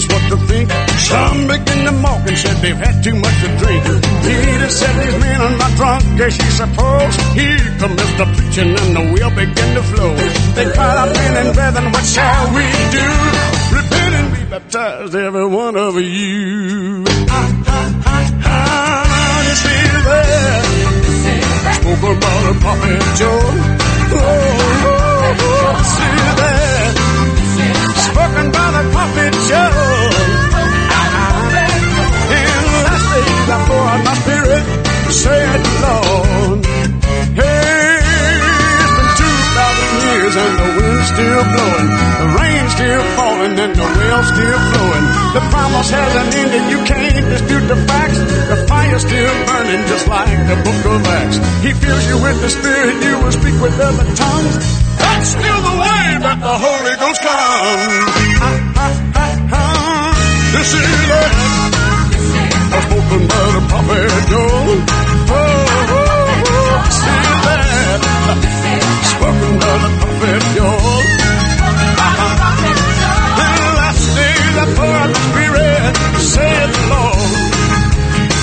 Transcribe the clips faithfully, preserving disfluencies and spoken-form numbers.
What to think. Some began to mock and said they've had too much to drink. Peter said these men are not drunk, as you suppose. Here comes the preaching and the wheel began to flow. They cried out, men and brethren, what shall we do? Repent and be baptized, every one of you. Ah, you see that? Spoke about a puppet Joe. Oh, oh, oh, see that? Spoken by the prophet Joel. In the last days I pour out my spirit, said the Lord. Hey, it's been two thousand years and the wind's still blowing, the rain's still falling and the well's still flowing. The promise hasn't ended, you can't dispute the facts. The fire's still burning just like the book of Acts. He fills you with the spirit, you will speak with other tongues. That's still the way that the Holy Ghost comes. Ha, ha, ha, ha. This is it. I've spoken by the prophet Joel. Oh, oh, oh, see that. Spoken by the prophet Joel. In the last days I pour out the spirit, said the Lord.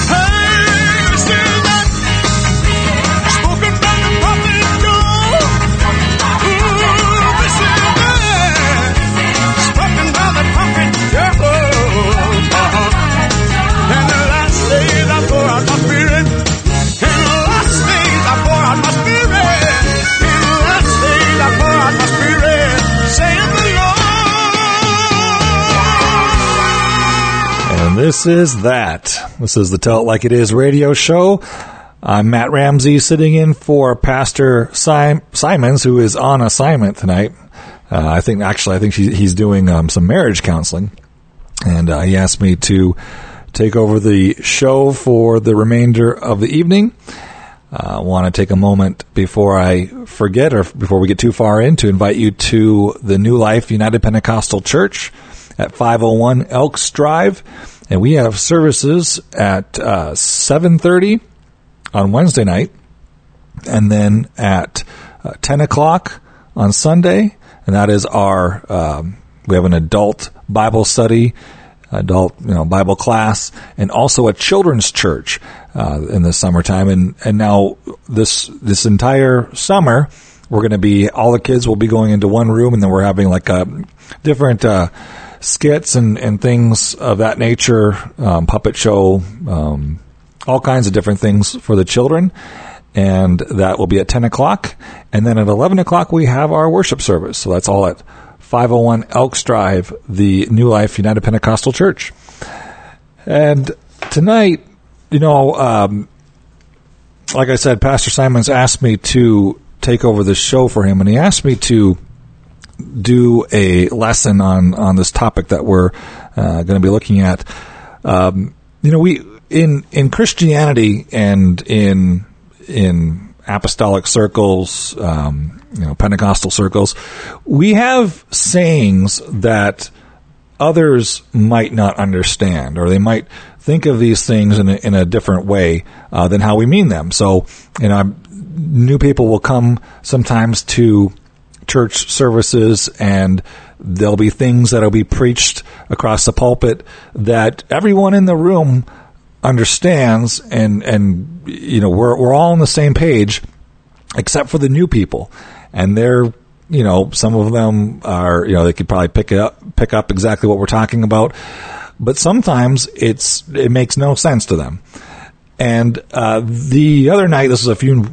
Hey, this is it. Spoken by the prophet Joel. I must be in the last days I pour out my spirit. In the last days I pour out my spirit, saith the Lord. And this is that. This is the Tell It Like It Is radio show. I'm Matt Ramsey, sitting in for Pastor Sim- Simons, who is on assignment tonight. Uh, I think actually, I think she, he's doing um, some marriage counseling, and uh, he asked me to take over the show for the remainder of the evening. I uh, want to take a moment before I forget, or before we get too far in, to invite you to the New Life United Pentecostal Church at five oh one Elks Drive. And we have services at uh, seven thirty on Wednesday night, and then at uh, ten o'clock on Sunday. And that is our, um, we have an adult Bible study, adult, you know, Bible class, and also a children's church uh, in the summertime. And, and now this this entire summer, we're going to be, all the kids will be going into one room, and then we're having like a different uh, skits and, and things of that nature, um, puppet show, um, all kinds of different things for the children. And that will be at ten o'clock. And then at eleven o'clock, we have our worship service. So that's all at five oh one Elks Drive, the New Life United Pentecostal Church. And tonight, you know, um, like I said, Pastor Simons asked me to take over this show for him, and he asked me to do a lesson on, on this topic that we're uh, going to be looking at. Um, you know, we in in Christianity and in in apostolic circles, um, you know, Pentecostal circles, we have sayings that others might not understand, or they might think of these things in a, in a different way uh, than how we mean them. So, you know, new people will come sometimes to church services, and there'll be things that'll be preached across the pulpit that everyone in the room understands, and and you know, we're we're all on the same page, except for the new people. And they're, you know, some of them are, you know, they could probably pick it up, pick up exactly what we're talking about, but sometimes it's it makes no sense to them. And uh, the other night, this is a few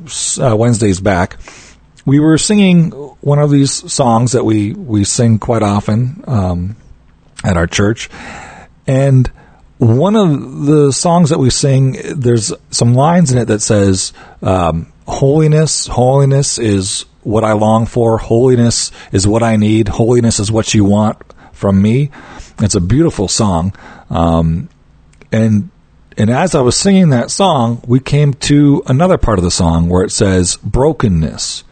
uh, Wednesdays back, we were singing one of these songs that we, we sing quite often um, at our church. And one of the songs that we sing, there's some lines in it that says, um, holiness, holiness is what I long for. Holiness is what I need. Holiness is what you want from me. It's a beautiful song. Um, and and as I was singing that song, we came to another part of the song where it says brokenness.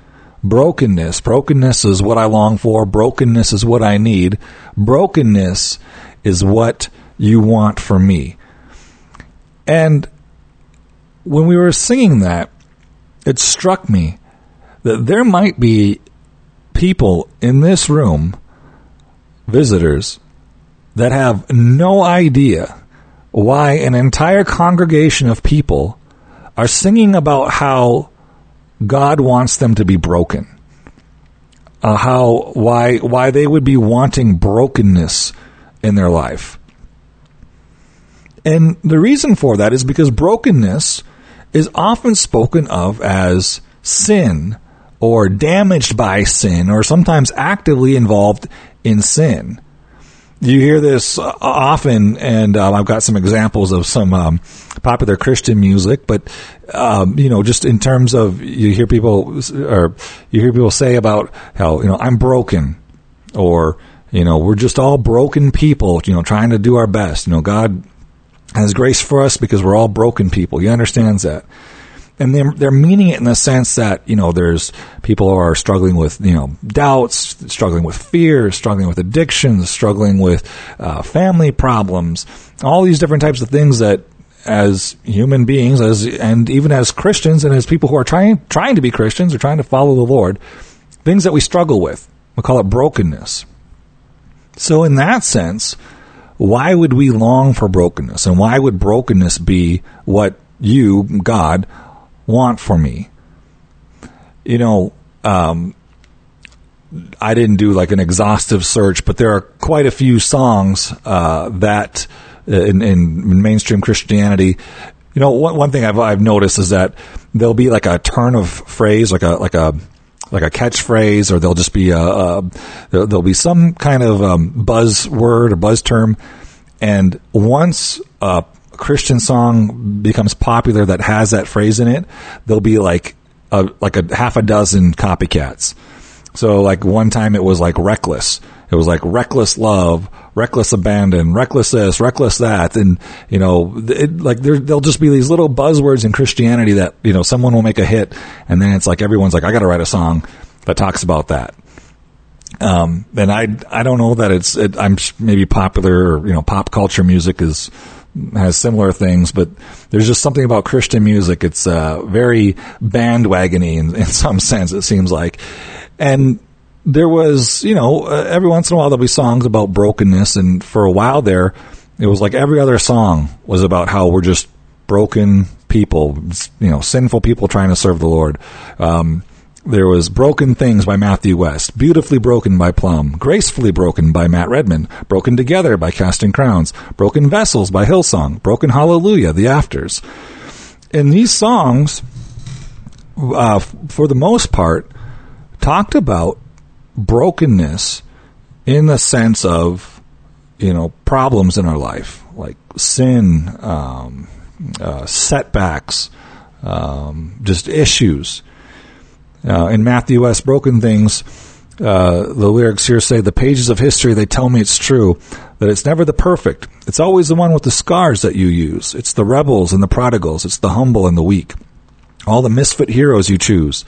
Brokenness. Brokenness is what I long for. Brokenness is what I need. Brokenness is what you want from me. And when we were singing that, it struck me that there might be people in this room, visitors, that have no idea why an entire congregation of people are singing about how God wants them to be broken, uh, how why why they would be wanting brokenness in their life. And the reason for that is because brokenness is often spoken of as sin or damaged by sin or sometimes actively involved in sin. You hear this often, and um, I've got some examples of some um, popular Christian music. But um, you know, just in terms of you hear people or you hear people say about how you know I'm broken, or you know we're just all broken people. You know, trying to do our best. You know, God has grace for us because we're all broken people. He understands that, and they're, they're meaning it in the sense that you know there's people who are struggling with you know doubts, struggling with fear, struggling with addictions, struggling with uh, family problems, all these different types of things that as human beings, as and even as Christians and as people who are trying trying to be Christians or trying to follow the Lord, things that we struggle with. We call it brokenness. So in that sense, why would we long for brokenness? And why would brokenness be what you, God, want for me? You know, um, I didn't do like an exhaustive search, but there are quite a few songs uh, that in, in mainstream Christianity, you know, one, one thing I've, I've noticed is that there'll be like a turn of phrase, like a like a like a catchphrase, or there'll just be a, a there'll be some kind of um, buzzword or buzz term, and once a Christian song becomes popular that has that phrase in it, there'll be like a like a half a dozen copycats. So like one time it was like reckless. It was like reckless love, reckless abandon, reckless this, reckless that, and you know, it, like there, there'll just be these little buzzwords in Christianity that you know someone will make a hit, and then it's like everyone's like, I got to write a song that talks about that. Um, and I, I don't know that it's, it, I'm maybe popular, or, you know, pop culture music is has similar things, but there's just something about Christian music. It's uh, very bandwagony in, in some sense. It seems like, and. There was, you know, uh, every once in a while there'll be songs about brokenness, and for a while there, it was like every other song was about how we're just broken people, you know, sinful people trying to serve the Lord. Um, there was Broken Things by Matthew West, Beautifully Broken by Plum, Gracefully Broken by Matt Redmond, Broken Together by Casting Crowns, Broken Vessels by Hillsong, Broken Hallelujah, the Afters. And these songs, uh, for the most part, talked about brokenness in the sense of, you know, problems in our life, like sin, um, uh, setbacks, um, just issues. Uh, in Matthew West, Broken Things, uh, the lyrics here say, the pages of history, they tell me it's true, that it's never the perfect. It's always the one with the scars that you use. It's the rebels and the prodigals. It's the humble and the weak. All the misfit heroes you choose.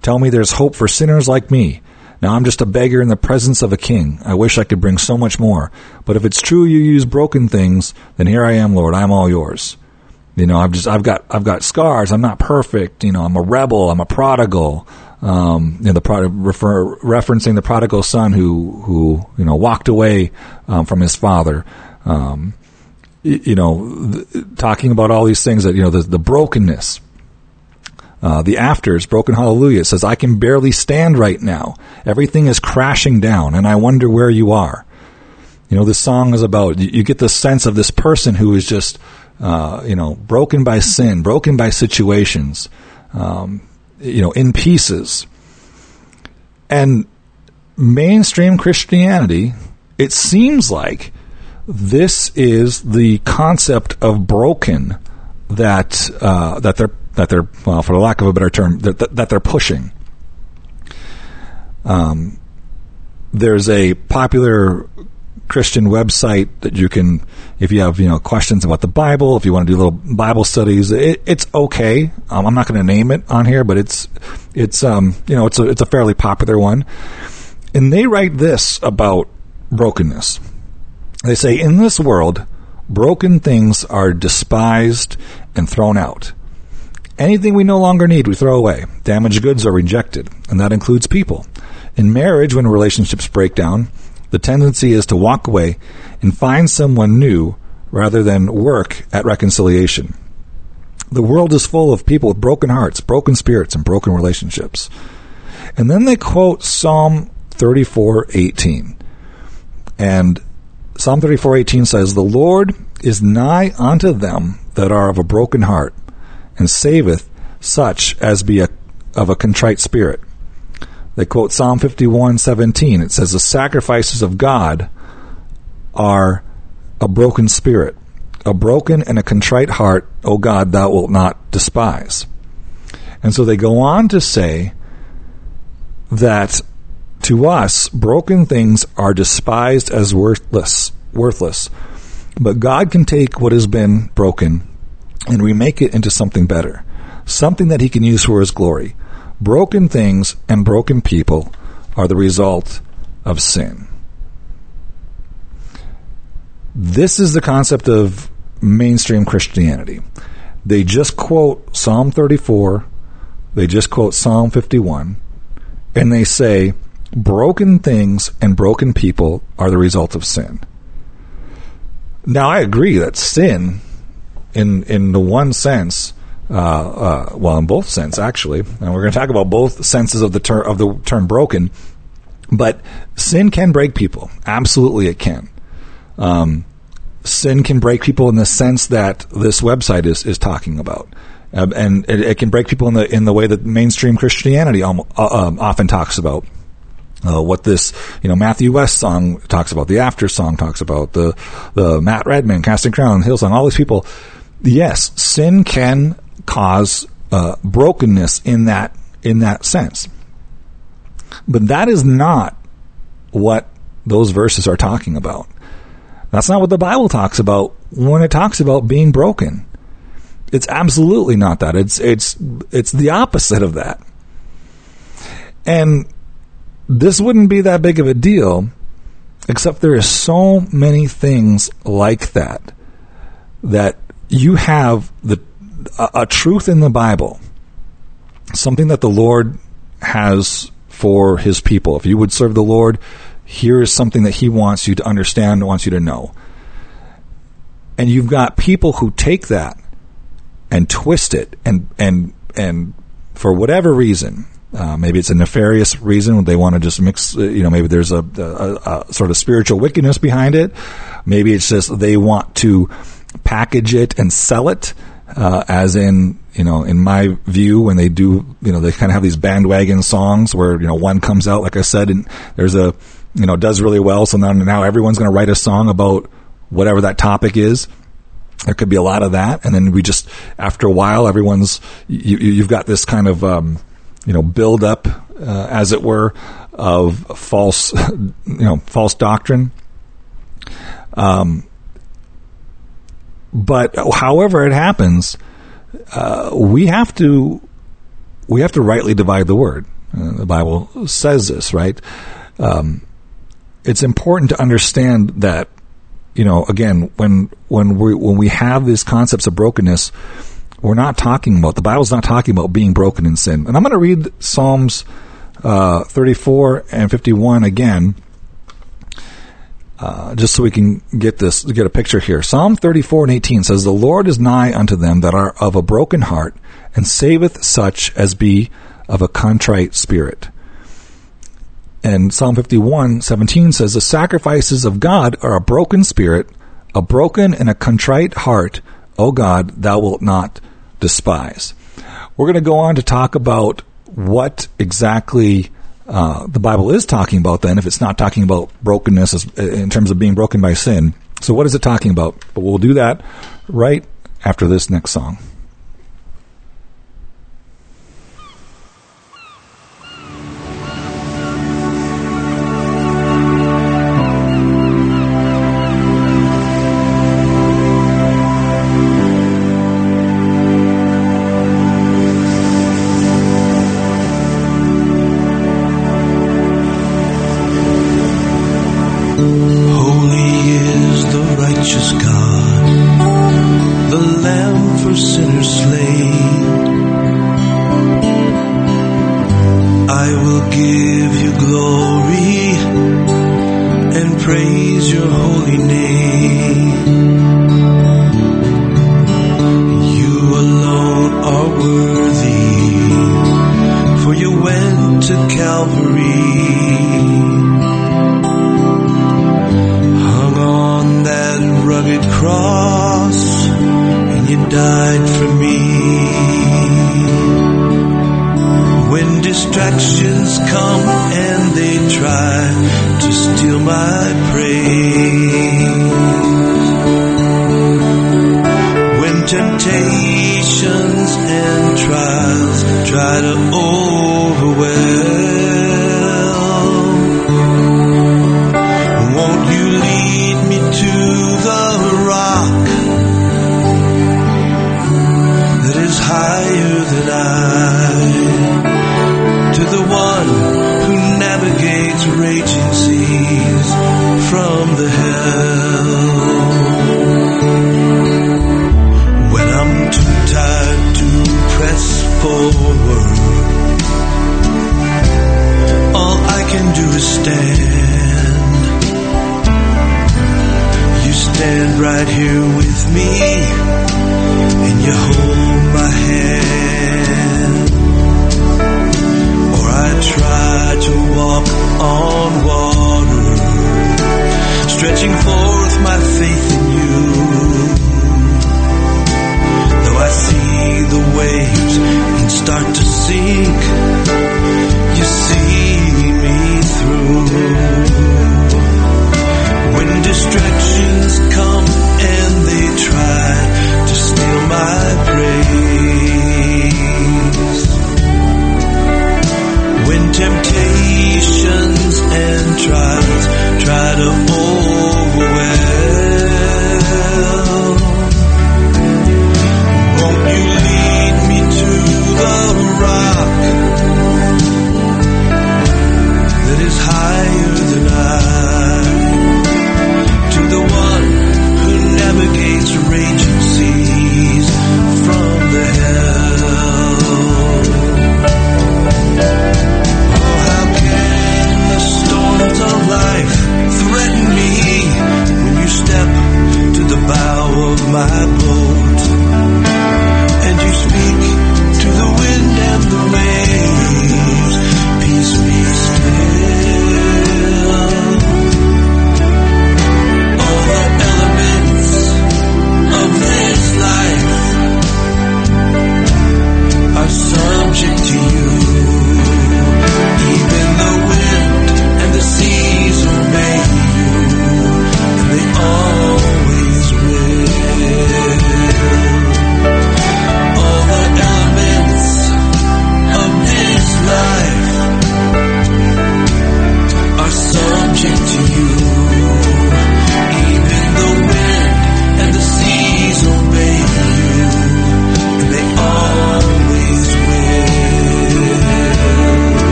Tell me there's hope for sinners like me. Now I'm just a beggar in the presence of a king. I wish I could bring so much more. But if it's true you use broken things, then here I am, Lord. I'm all yours. You know, I've just I've got I've got scars. I'm not perfect. You know, I'm a rebel. I'm a prodigal. Um, you know, the prod- refer- referencing the prodigal son who who you know walked away um, from his father. Um, you know, th- talking about all these things that you know the, the brokenness. Uh, the Afters, Broken Hallelujah, says, I can barely stand right now. Everything is crashing down, and I wonder where you are. You know, this song is about, you get the sense of this person who is just, uh, you know, broken by sin, broken by situations, um, you know, in pieces. And mainstream Christianity, it seems like this is the concept of broken that uh, that they're that they're well, for lack of a better term, that that, that they're pushing. Um, there's a popular Christian website that you can, if you have, you know, questions about the Bible, if you want to do little Bible studies, it, it's okay. Um, I'm not going to name it on here, but it's, it's, um, you know, it's a, it's a fairly popular one. And they write this about brokenness. They say, in this world, broken things are despised and thrown out. Anything we no longer need, we throw away. Damaged goods are rejected, and that includes people. In marriage, when relationships break down, the tendency is to walk away and find someone new rather than work at reconciliation. The world is full of people with broken hearts, broken spirits, and broken relationships. And then they quote Psalm thirty-four eighteen. And Psalm thirty-four eighteen says, "The Lord is nigh unto them that are of a broken heart, and saveth such as be a, of a contrite spirit." They quote Psalm fifty-one seventeen. It says, "The sacrifices of God are a broken spirit, a broken and a contrite heart, O God, thou wilt not despise." And so they go on to say that to us, broken things are despised as worthless, worthless. But God can take what has been broken and remake it into something better, something that he can use for his glory. Broken things and broken people are the result of sin. This is the concept of mainstream Christianity. They just quote Psalm thirty-four, they just quote Psalm fifty-one, and they say broken things and broken people are the result of sin. Now, I agree that sin, in, in the one sense, Uh, uh, well, in both sense, actually, and we're going to talk about both senses of the term of the term broken. But sin can break people. Absolutely, it can. Um, sin can break people in the sense that this website is is talking about, uh, and it, it can break people in the in the way that mainstream Christianity um, uh, um, often talks about. Uh, what this, you know, Matthew West song talks about, the Afters song talks about, the the Matt Redmond, Casting Crowns, Hillsong, all these people. Yes, sin can cause uh, brokenness in that in that sense, but that is not what those verses are talking about. That's not what the Bible talks about when it talks about being broken. It's absolutely not that. It's it's it's the opposite of that. And this wouldn't be that big of a deal, except there are so many things like that that you have the a truth in the Bible, something that the Lord has for his people. If you would serve the Lord, here is something that he wants you to understand, wants you to know. And you've got people who take that and twist it, and and and for whatever reason, uh, maybe it's a nefarious reason, they want to just mix, you know, maybe there's a, a, a sort of spiritual wickedness behind it. Maybe it's just they want to package it and sell it. Uh, as in, you know, in my view, when they do, you know, they kind of have these bandwagon songs where, you know, one comes out, like I said, and there's a, you know, does really well. So now, now everyone's going to write a song about whatever that topic is. There could be a lot of that. And then we just, after a while, everyone's, you, you've got this kind of, um, you know, build up, uh, as it were, of false, you know, false doctrine. Um, But however it happens, uh, we have to we have to rightly divide the word. Uh, the Bible says this, right? Um, it's important to understand that, you know, again, when when we when we have these concepts of brokenness, we're not talking about, the Bible's not talking about being broken in sin. And I'm going to read Psalms uh, thirty-four and fifty-one again. Uh, just so we can get this, get a picture here. Psalm thirty-four and eighteen says, "The Lord is nigh unto them that are of a broken heart, and saveth such as be of a contrite spirit." And Psalm fifty-one, seventeen says, "The sacrifices of God are a broken spirit, a broken and a contrite heart, O God, thou wilt not despise." We're going to go on to talk about what exactly uh, the Bible is talking about then, if it's not talking about brokenness as, in terms of being broken by sin. So what is it talking about? But we'll do that right after this next song.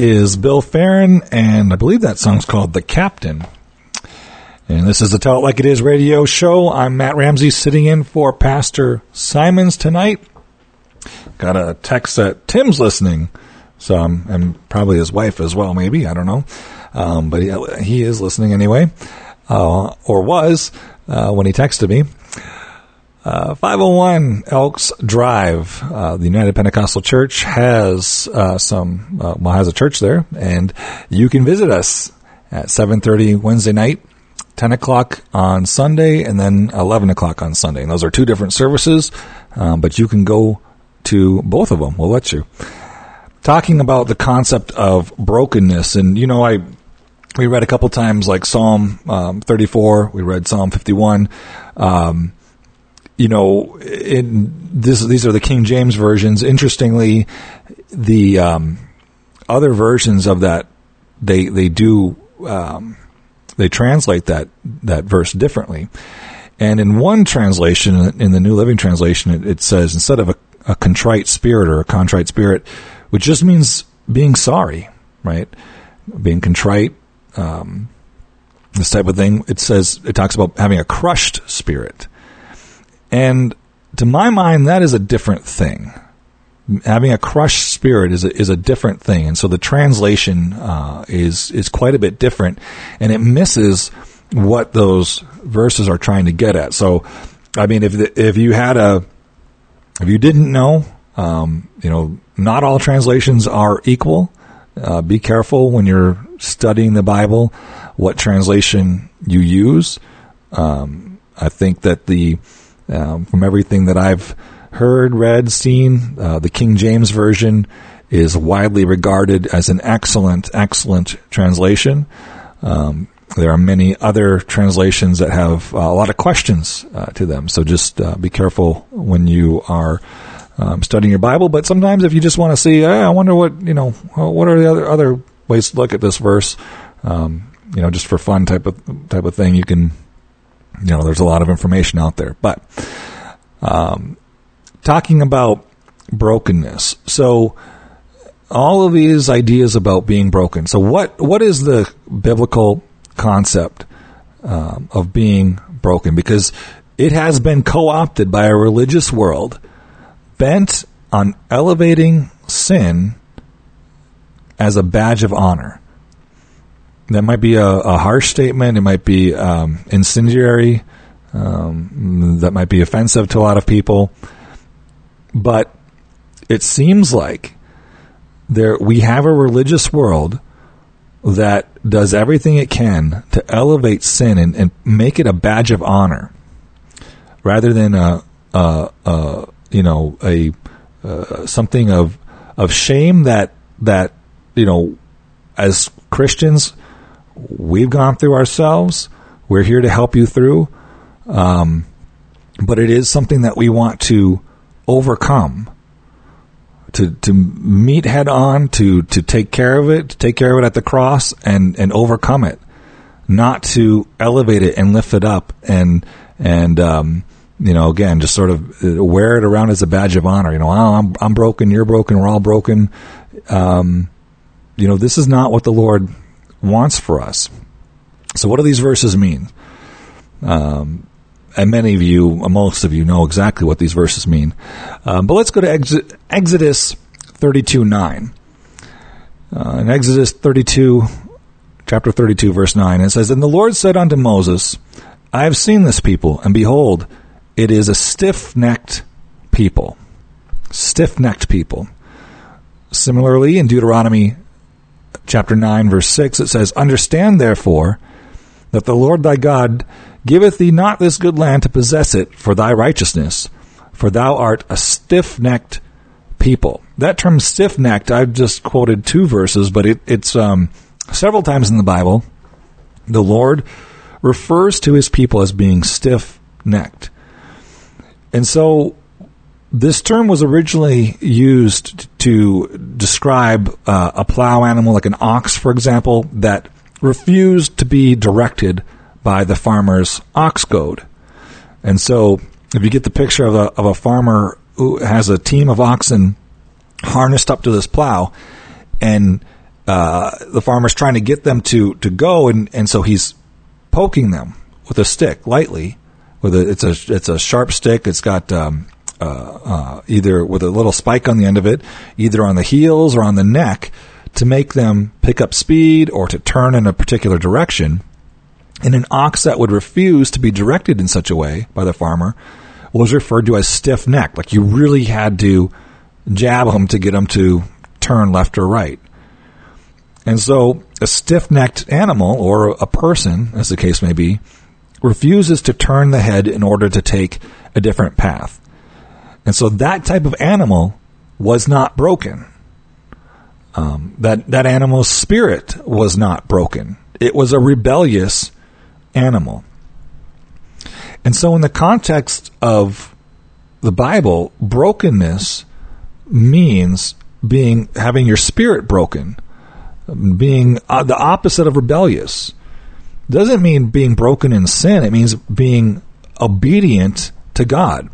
Is Bill Farron, and I believe that song's called The Captain. And this is the Tell It Like It Is radio show. I'm Matt Ramsey, sitting in for Pastor Simons tonight. Got a text that Tim's listening, so I'm, and probably his wife as well, maybe, I don't know. Um, but he, he is listening anyway, uh, or was. uh, when he texted me. Uh, five oh one Elks Drive, uh, the United Pentecostal Church has uh, some, uh, well, has a church there, and you can visit us at seven thirty Wednesday night, ten o'clock on Sunday, and then eleven o'clock on Sunday. And those are two different services, um, but you can go to both of them. We'll let you. Talking about the concept of brokenness, and you know, I we read a couple times like Psalm um, thirty-four, we read Psalm fifty-one. Um, You know, in this, these are the King James versions. Interestingly, the um, other versions of that, they they do um, they translate that that verse differently. And in one translation, in the New Living Translation, it, it says instead of a, a contrite spirit or a contrite spirit, which just means being sorry, right? Being contrite, um, this type of thing. It says it talks about having a crushed spirit. And to my mind, that is a different thing. Having a crushed spirit is a, is a different thing. And so the translation uh, is is quite a bit different, and it misses what those verses are trying to get at. So, I mean, if the, if you had a if you didn't know, um, you know, not all translations are equal. Uh, be careful when you're studying the Bible what translation you use. Um, I think that the Um, from everything that I've heard, read, seen, uh, the King James Version is widely regarded as an excellent, excellent translation. Um, there are many other translations that have uh, a lot of questions uh, to them. So just uh, be careful when you are um, studying your Bible. But sometimes if you just want to see, hey, I wonder what, you know, what are the other, other ways to look at this verse? Um, you know, just for fun type of, type of thing, you can... You know, there's a lot of information out there, but um, talking about brokenness. So all of these ideas about being broken. So what what is the biblical concept um, of being broken? Because it has been co-opted by a religious world bent on elevating sin as a badge of honor. That might be a, a harsh statement. It might be um, incendiary. Um, that might be offensive to a lot of people. But it seems like there we have a religious world that does everything it can to elevate sin and, and make it a badge of honor, rather than a, a, a you know a, a something of of shame that that you know as Christians. We've gone through ourselves. We're here to help you through. Um, but it is something that we want to overcome, to to meet head on, to to take care of it, to take care of it at the cross and, and overcome it, not to elevate it and lift it up and, and um, you know, again, just sort of wear it around as a badge of honor. You know, oh, I'm, I'm broken, you're broken, we're all broken. Um, you know, this is not what the Lord wants for us. So what do these verses mean? Um, and many of you, most of you know exactly what these verses mean. Um, but let's go to ex- Exodus thirty-two nine. Uh, in Exodus thirty-two, chapter thirty-two, verse nine, it says, "And the Lord said unto Moses, I have seen this people, and behold, it is a stiff-necked people." Stiff-necked people. Similarly, in Deuteronomy chapter nine, verse six, it says, "Understand, therefore, that the Lord thy God giveth thee not this good land to possess it for thy righteousness, for thou art a stiff-necked people." That term stiff-necked, I've just quoted two verses, but it, it's um, several times in the Bible, the Lord refers to his people as being stiff-necked. And so this term was originally used to describe uh, a plow animal, like an ox, for example, that refused to be directed by the farmer's ox goad. And so if you get the picture of a, of a farmer who has a team of oxen harnessed up to this plow, and uh, the farmer's trying to get them to, to go, and, and so he's poking them with a stick, lightly. With a, it's, a, it's a sharp stick. It's got... Um, Uh, uh, either with a little spike on the end of it, either on the heels or on the neck, to make them pick up speed or to turn in a particular direction. And an ox that would refuse to be directed in such a way by the farmer was referred to as stiff-necked. Like you really had to jab him to get him to turn left or right. And so a stiff-necked animal, or a person, as the case may be, refuses to turn the head in order to take a different path. And so that type of animal was not broken. Um, that, that animal's spirit was not broken. It was a rebellious animal. And so in the context of the Bible, brokenness means being having your spirit broken, being the opposite of rebellious. It doesn't mean being broken in sin. It means being obedient to God.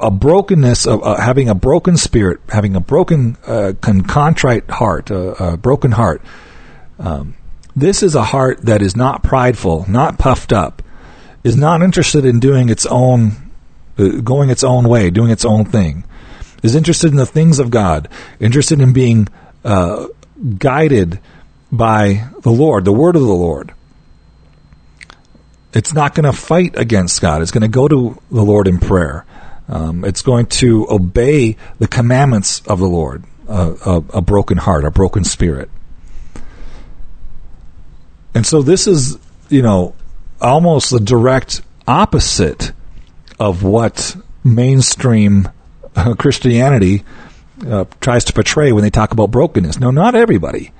A brokenness of uh, having a broken spirit, having a broken, uh, con- contrite heart, a, a broken heart. Um, this is a heart that is not prideful, not puffed up, is not interested in doing its own, uh, going its own way, doing its own thing, is interested in the things of God, interested in being uh, guided by the Lord, the word of the Lord. It's not going to fight against God. It's going to go to the Lord in prayer. Um, it's going to obey the commandments of the Lord, uh, a, a broken heart, a broken spirit. And so this is, you know, almost the direct opposite of what mainstream Christianity uh, tries to portray when they talk about brokenness. No, not everybody.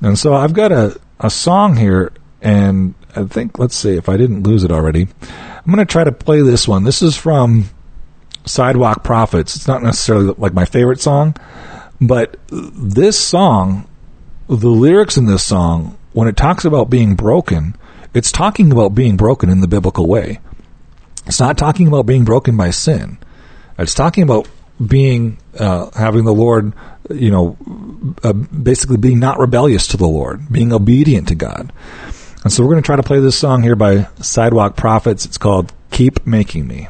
And so I've got a, a song here, and I think, let's see if I didn't lose it already. I'm going to try to play this one. This is from Sidewalk Prophets. It's not necessarily like my favorite song, but this song, the lyrics in this song, when it talks about being broken, it's talking about being broken in the biblical way. It's not talking about being broken by sin. It's talking about being, uh, having the Lord, you know, uh, basically being not rebellious to the Lord, being obedient to God. And so we're going to try to play this song here by Sidewalk Prophets. It's called "Keep Making Me."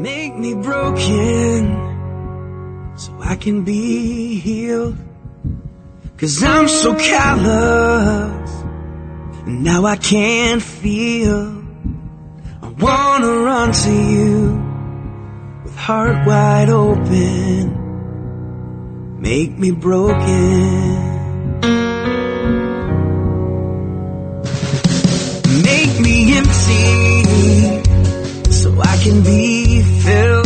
Make me broken so I can be healed, 'cause I'm so callous and now I can't feel. I wanna run to you with heart wide open. Make me broken. Make me empty so I can be filled,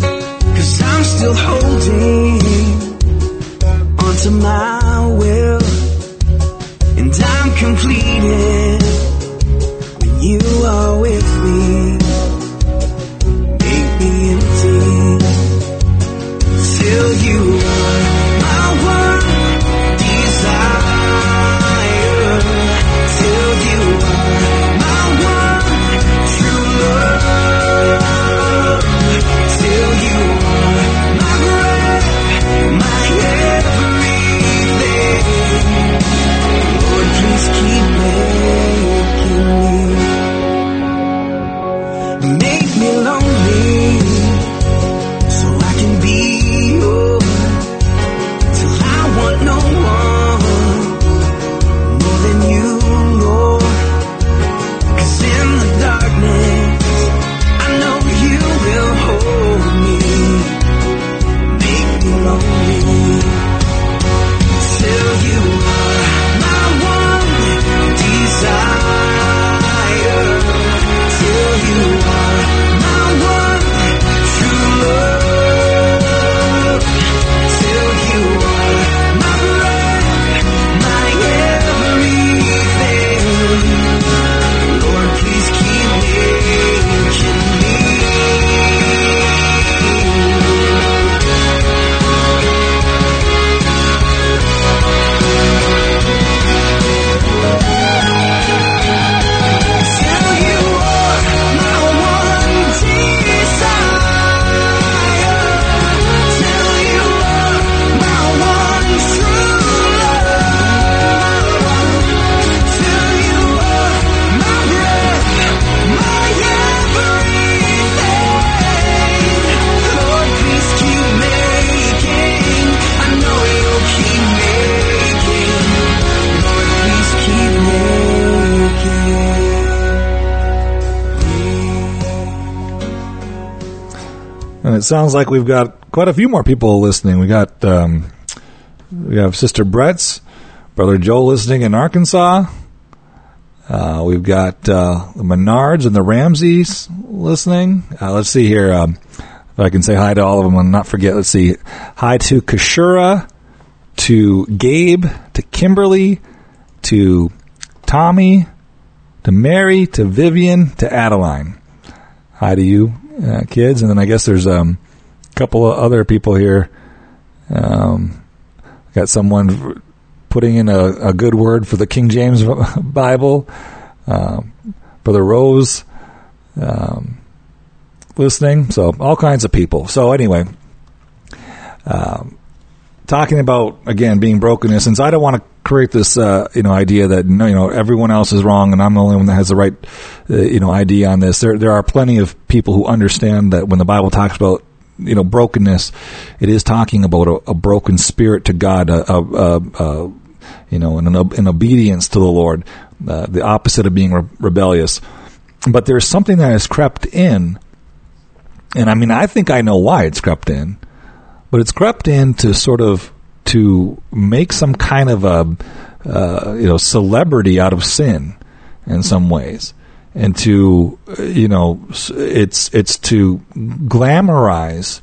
'cause I'm still holding onto my will, and I'm completed when you are with me. Make me empty till you are my one desire, till you are my one true love. Till you are my breath, my everything. sounds like we've got quite a few more people listening. We got um, we have Sister Brett's brother Joel listening in Arkansas. Uh, we've got uh, the Menards and the Ramseys listening. Uh, let's see here um, if I can say hi to all of them and not forget. Let's see, hi to Kashura, to Gabe, to Kimberly, to Tommy, to Mary, to Vivian, to Adeline. Hi to you, uh, kids. And then I guess there's um, a couple of other people here. Um, got someone putting in a, a good word for the King James Bible. Um, Brother Rose um, listening. So all kinds of people. So anyway, um, talking about, again, being broken in a sense. I don't want to create this, uh, you know, idea that, you know, everyone else is wrong and I'm the only one that has the right, uh, you know, idea on this. There, there are plenty of people who understand that when the Bible talks about, you know, brokenness, it is talking about a, a broken spirit to God, a, a, a, a you know, an, an obedience to the Lord, uh, the opposite of being re- rebellious. But there's something that has crept in, and I mean, I think I know why it's crept in, but it's crept in to sort of to make some kind of a uh, you know celebrity out of sin in some ways, and to you know it's it's to glamorize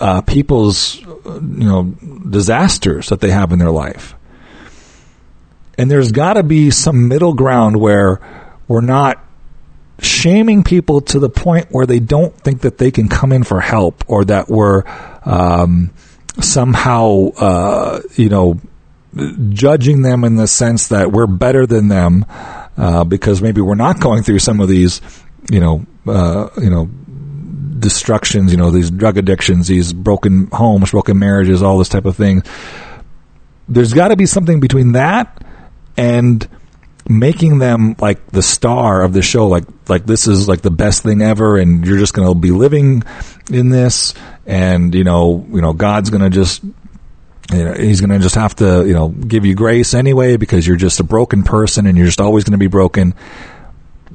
uh, people's you know disasters that they have in their life. And there's got to be some middle ground where we're not shaming people to the point where they don't think that they can come in for help, or that we're um, somehow, uh, you know, judging them in the sense that we're better than them uh, because maybe we're not going through some of these, you know, uh, you know, destructions, you know, these drug addictions, these broken homes, broken marriages, all this type of thing. There's got to be something between that and making them like the star of the show, like like this is like the best thing ever, and you're just going to be living in this, and you know, you know, God's going to just, you know, he's going to just have to, you know, give you grace anyway because you're just a broken person and you're just always going to be broken.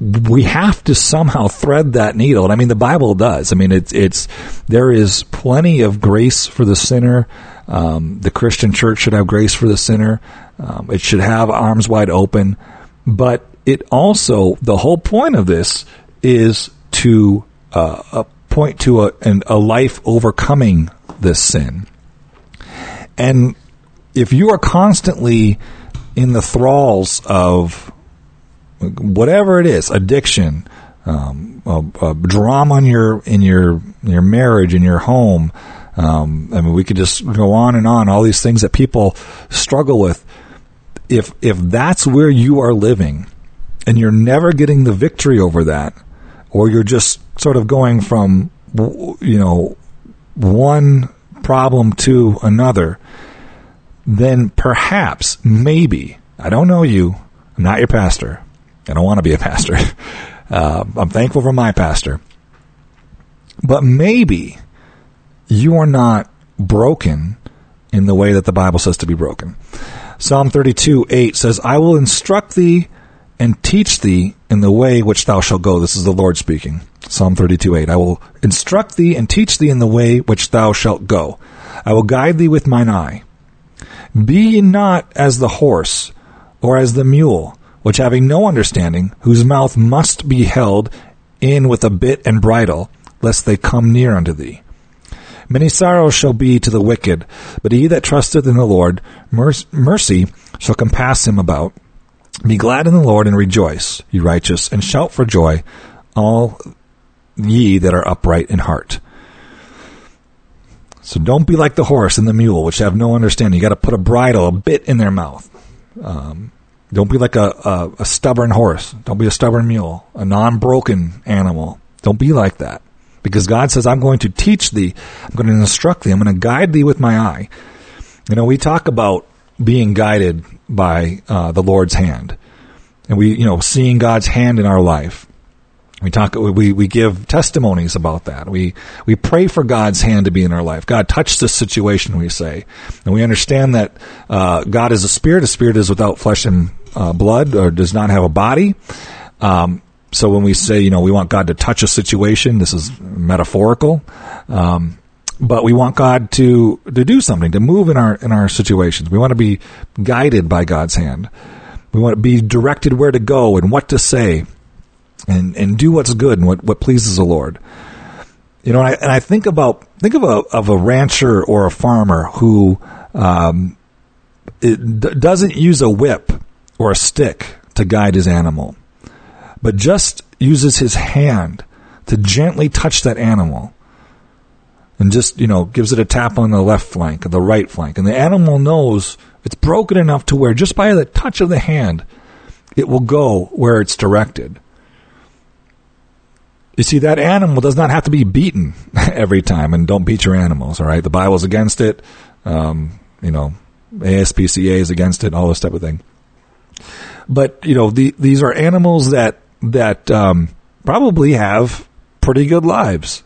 We have to somehow thread that needle, and I mean, the Bible does. I mean, it's it's there is plenty of grace for the sinner. Um, the Christian church should have grace for the sinner. Um, it should have arms wide open. But it also, the whole point of this is to uh, a point to a, an, a life overcoming this sin. And if you are constantly in the thralls of whatever it is, addiction, um, a, a drama in your in your your marriage, in your home, um, I mean, we could just go on and on. All these things that people struggle with. If if that's where you are living and you're never getting the victory over that, or you're just sort of going from, you know, one problem to another, then perhaps, maybe, I don't know you, I'm not your pastor. I don't want to be a pastor. Uh, I'm thankful for my pastor. But maybe you are not broken in the way that the Bible says to be broken. Psalm thirty-two eight says, I will instruct thee and teach thee in the way which thou shalt go. This is the Lord speaking. Psalm thirty-two eight. I will instruct thee and teach thee in the way which thou shalt go. I will guide thee with mine eye. Be ye not as the horse or as the mule, which having no understanding, whose mouth must be held in with a bit and bridle, lest they come near unto thee. Many sorrows shall be to the wicked, but he that trusteth in the Lord, mercy shall compass him about. Be glad in the Lord and rejoice, ye righteous, and shout for joy, all ye that are upright in heart. So don't be like the horse and the mule, which have no understanding. You got to put a bridle, a bit in their mouth. Um, don't be like a, a, a stubborn horse. Don't be a stubborn mule, a non-broken animal. Don't be like that. Because God says, I'm going to teach thee, I'm going to instruct thee, I'm going to guide thee with my eye. You know, we talk about being guided by uh, the Lord's hand, and we, you know, seeing God's hand in our life. We talk, we we give testimonies about that. We we pray for God's hand to be in our life. God, touch this situation, we say, and we understand that uh, God is a spirit. A spirit is without flesh and uh, blood, or does not have a body. Um, So when we say, you know, we want God to touch a situation, this is metaphorical. Um, but we want God to, to do something, to move in our, in our situations. We want to be guided by God's hand. We want to be directed where to go and what to say, and, and do what's good and what, what pleases the Lord. You know, and I, and I think about, think of a, of a rancher or a farmer who, um, it d- doesn't use a whip or a stick to guide his animal, but just uses his hand to gently touch that animal and just, you know, gives it a tap on the left flank or the right flank. And the animal knows it's broken enough to where just by the touch of the hand, it will go where it's directed. You see, that animal does not have to be beaten every time, and don't beat your animals, all right? The Bible's against it. Um, you know, A S P C A is against it, all this type of thing. But, you know, the, these are animals that that um, probably have pretty good lives,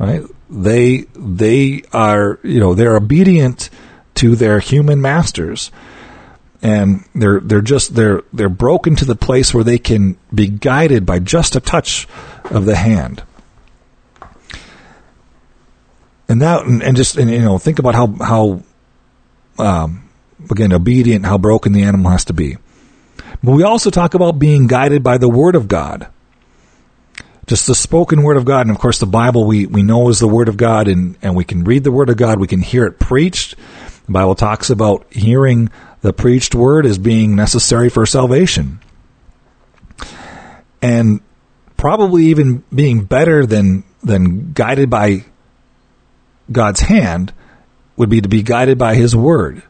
right? They they are, you know, they're obedient to their human masters, and they're they're just they're they're broken to the place where they can be guided by just a touch of the hand. And that, and, and just and, you know, think about how how um, again obedient, how broken the animal has to be. But we also talk about being guided by the Word of God. Just the spoken Word of God, and of course the Bible we, we know is the Word of God, and, and we can read the Word of God, we can hear it preached. The Bible talks about hearing the preached Word as being necessary for salvation. And probably even being better than than guided by God's hand would be to be guided by His Word.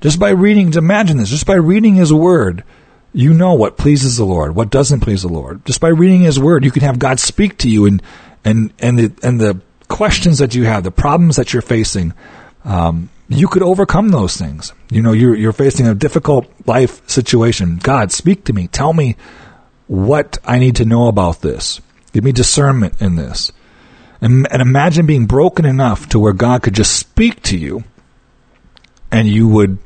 Just by reading, imagine this, just by reading His Word, you know what pleases the Lord, what doesn't please the Lord. Just by reading His Word, you can have God speak to you, and and and the and the questions that you have, the problems that you're facing, um, you could overcome those things. You know, you're you're facing a difficult life situation. God, speak to me. Tell me what I need to know about this. Give me discernment in this. And, and imagine being broken enough to where God could just speak to you, and you would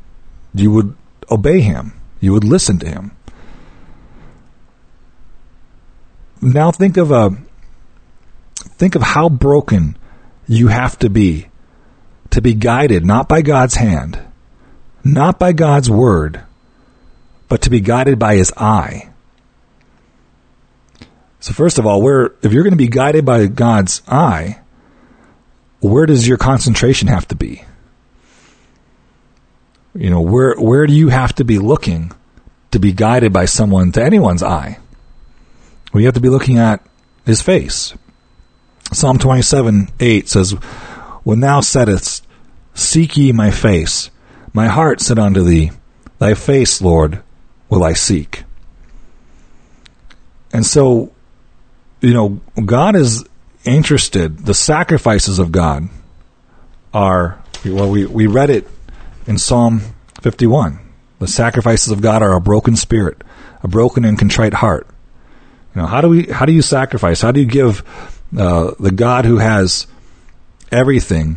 you would obey Him. You would listen to Him. Now think of a think of how broken you have to be to be guided, not by God's hand, not by God's word, but to be guided by His eye. So first of all, where if you're going to be guided by God's eye, where does your concentration have to be? You know, where where do you have to be looking to be guided by someone, to anyone's eye? Well, you have to be looking at His face. Psalm twenty-seven eight says, "When thou saidest, seek ye my face, my heart said unto thee, thy face, Lord, will I seek." And so, you know, God is interested. The sacrifices of God are, well, we, we read it in Psalm fifty-one, the sacrifices of God are a broken spirit, a broken and contrite heart. You know, how do we? How do you sacrifice? How do you give uh, the God who has everything?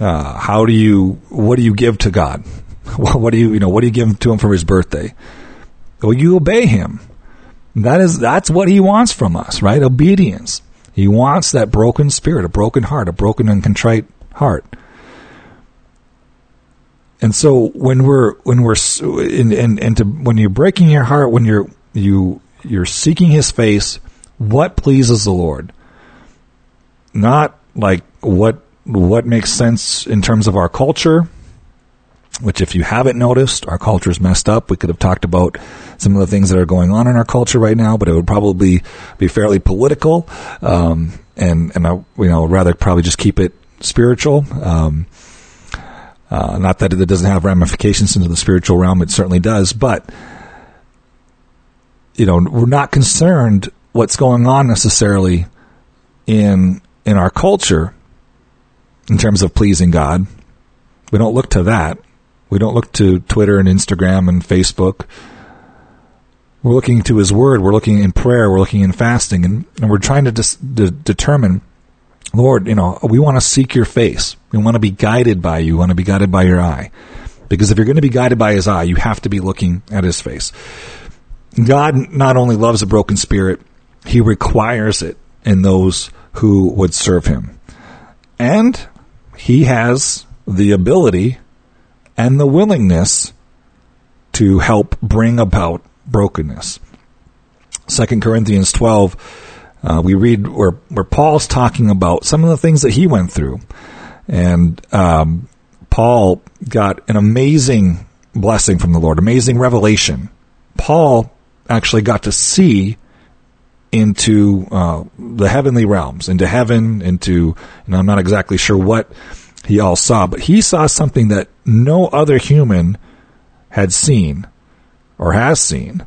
Uh, how do you? What do you give to God? What do you? You know, what do you give to Him for His birthday? Well, you obey Him. That is, that's what He wants from us, right? Obedience. He wants that broken spirit, a broken heart, a broken and contrite heart. And so when we're when we're and and, and to, when you're breaking your heart, when you're you you're seeking His face, what pleases the Lord? Not like what what makes sense in terms of our culture, which if you haven't noticed, our culture is messed up. We could have talked about some of the things that are going on in our culture right now, but it would probably be fairly political, um, and and I, you know, rather probably just keep it spiritual. Um, Uh, not that it doesn't have ramifications into the spiritual realm, it certainly does, but, you know, we're not concerned what's going on necessarily in in our culture in terms of pleasing God. We don't look to that. We don't look to Twitter and Instagram and Facebook. We're looking to His Word. We're looking in prayer. We're looking in fasting. And, and we're trying to dis- de- determine, Lord, you know, we want to seek your face. We want to be guided by you. We want to be guided by your eye. Because if you're going to be guided by his eye, you have to be looking at his face. God not only loves a broken spirit, he requires it in those who would serve him. And he has the ability and the willingness to help bring about brokenness. Second Corinthians twelve, uh, we read where, where Paul's talking about some of the things that he went through. And um, Paul got an amazing blessing from the Lord, amazing revelation. Paul actually got to see into uh, the heavenly realms, into heaven, into, and I'm not exactly sure what he all saw, but he saw something that no other human had seen or has seen.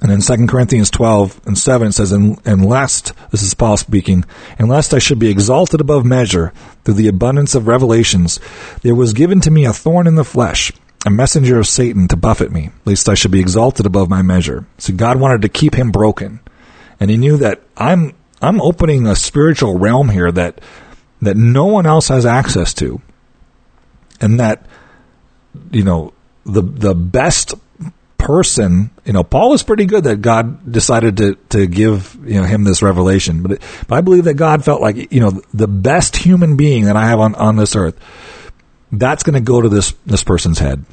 And in Second Corinthians twelve and seven, it says, unless, this is Paul speaking, unless I should be exalted above measure through the abundance of revelations, there was given to me a thorn in the flesh, a messenger of Satan to buffet me, lest I should be exalted above my measure. So God wanted to keep him broken. And he knew that I'm, I'm opening a spiritual realm here that, that no one else has access to. And that, you know, the, the best person, you know, Paul was pretty good that God decided to, to give, you know, him this revelation. But, it, but I believe that God felt like, you know, the best human being that I have on, on this earth, that's going to go to this, this person's head.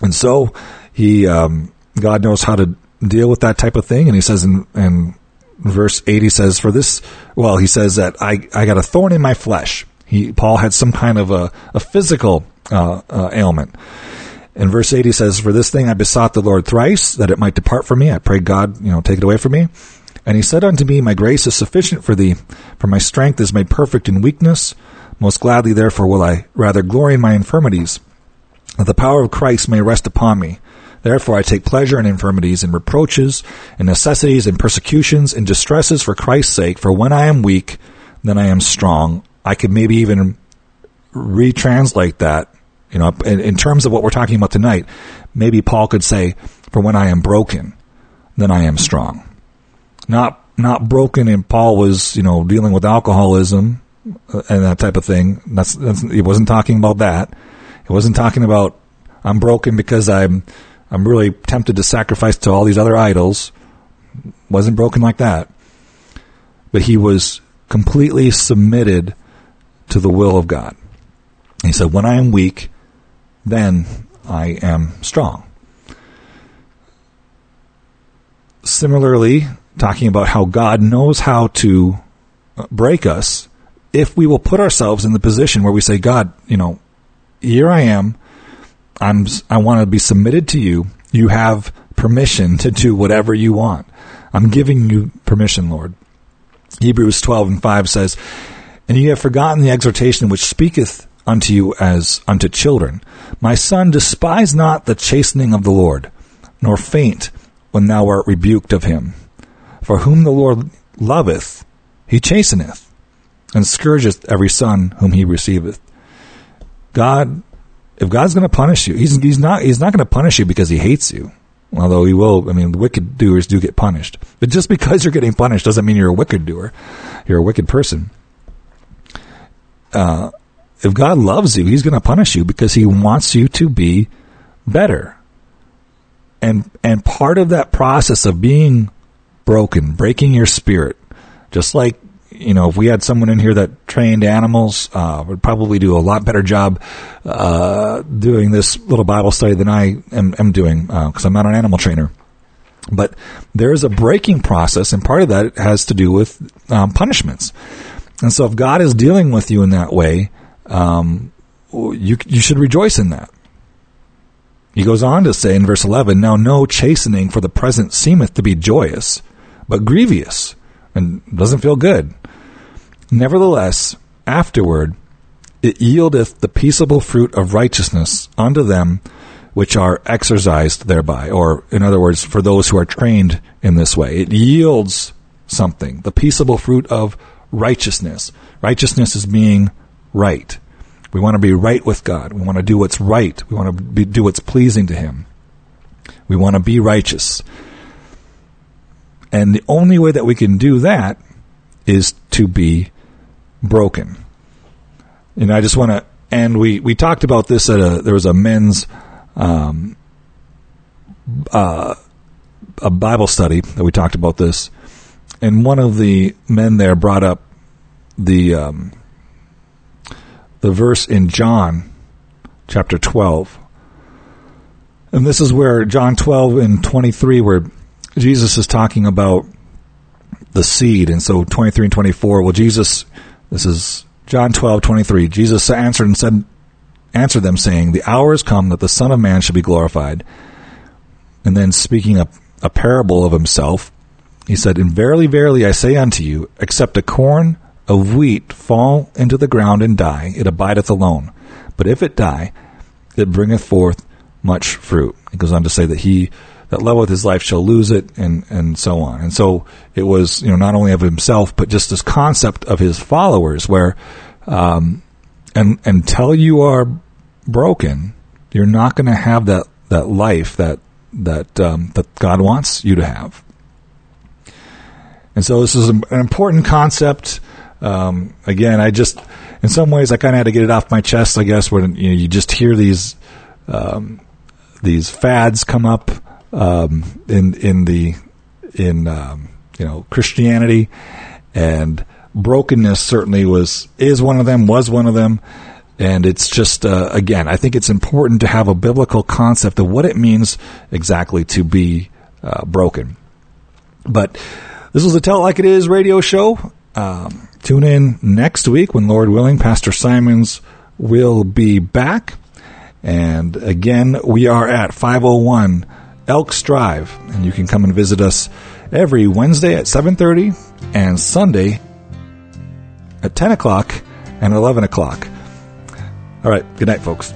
And so he, um, God knows how to deal with that type of thing. And he says in, in verse eight, he says for this, well, he says that I, I got a thorn in my flesh. He, Paul had some kind of a, a physical, uh, uh, ailment. In verse eight, he says, for this thing I besought the Lord thrice, that it might depart from me. I prayed God, you know, take it away from me. And he said unto me, my grace is sufficient for thee, for my strength is made perfect in weakness. Most gladly, therefore, will I rather glory in my infirmities, that the power of Christ may rest upon me. Therefore, I take pleasure in infirmities, in reproaches, in necessities, in persecutions, in distresses for Christ's sake. For when I am weak, then I am strong. I could maybe even retranslate that. You know, in, in terms of what we're talking about tonight, maybe Paul could say, for when I am broken, then I am strong. Not not broken and Paul was, you know, dealing with alcoholism and that type of thing. That's, that's he wasn't talking about that. He wasn't talking about I'm broken because I'm I'm really tempted to sacrifice to all these other idols. Wasn't broken like that. But he was completely submitted to the will of God. He said, when I am weak, then I am strong. Similarly, talking about how God knows how to break us, if we will put ourselves in the position where we say, God, you know, here I am. I'm, I want to be submitted to you. You have permission to do whatever you want. I'm giving you permission, Lord. Hebrews twelve and five says, and you have forgotten the exhortation which speaketh unto you as unto children. My son, despise not the chastening of the Lord, nor faint when thou art rebuked of him. For whom the Lord loveth, he chasteneth, and scourgeth every son whom he receiveth. God, if God's going to punish you, he's, he's not, he's not going to punish you because he hates you. Although he will, I mean, the wicked doers do get punished. But just because you're getting punished doesn't mean you're a wicked doer. You're a wicked person. Uh, If God loves you, he's going to punish you because he wants you to be better. And and part of that process of being broken, breaking your spirit, just like, you know, if we had someone in here that trained animals, uh, would probably do a lot better job uh, doing this little Bible study than I am, am doing because uh, I'm not an animal trainer. But there is a breaking process, and part of that has to do with um, punishments. And so if God is dealing with you in that way, Um, you you should rejoice in that. He goes on to say in verse eleven, now no chastening for the present seemeth to be joyous, but grievous, and doesn't feel good. Nevertheless, afterward, it yieldeth the peaceable fruit of righteousness unto them which are exercised thereby, or in other words, for those who are trained in this way. It yields something, the peaceable fruit of righteousness. Righteousness is being right. We want to be right with God. We want to do what's right. We want to be, do what's pleasing to him. We want to be righteous. And the only way that we can do that is to be broken. And I just want to end. We, we talked about this at a, there was a men's, um, uh, a Bible study that we talked about this. and one of the men there brought up the um, the verse in John chapter twelve. And this is where John twelve and twenty-three, where Jesus is talking about the seed. And so twenty-three and twenty-four, well, Jesus, this is John twelve, twenty-three. Jesus answered and said, answered them, saying, "The hour is come that the Son of Man should be glorified." And then speaking a, a parable of himself, he said, "And verily, verily, I say unto you, except a corn of wheat fall into the ground and die, it abideth alone. But if it die, it bringeth forth much fruit." It goes on to say that he that loveth his life shall lose it, and, and so on. And so it was, you know, not only of himself, but just this concept of his followers where, um, and until you are broken, you're not going to have that, that life that, that, um, that God wants you to have. And so this is an important concept. Um, again, I just, in some ways I kind of had to get it off my chest, I guess, when you know, you just hear these, um, these fads come up, um, in, in the, in, um, you know, Christianity, and brokenness certainly was, is one of them, was one of them. And it's just, uh, again, I think it's important to have a biblical concept of what it means exactly to be, uh, broken. But this was a Tell It Like It Is radio show. Um, tune in next week when, Lord willing, Pastor Simons will be back. And again, we are at five oh one Elks Drive, and you can come and visit us every Wednesday at seven thirty and Sunday at ten o'clock and eleven o'clock. All right. Good night, folks.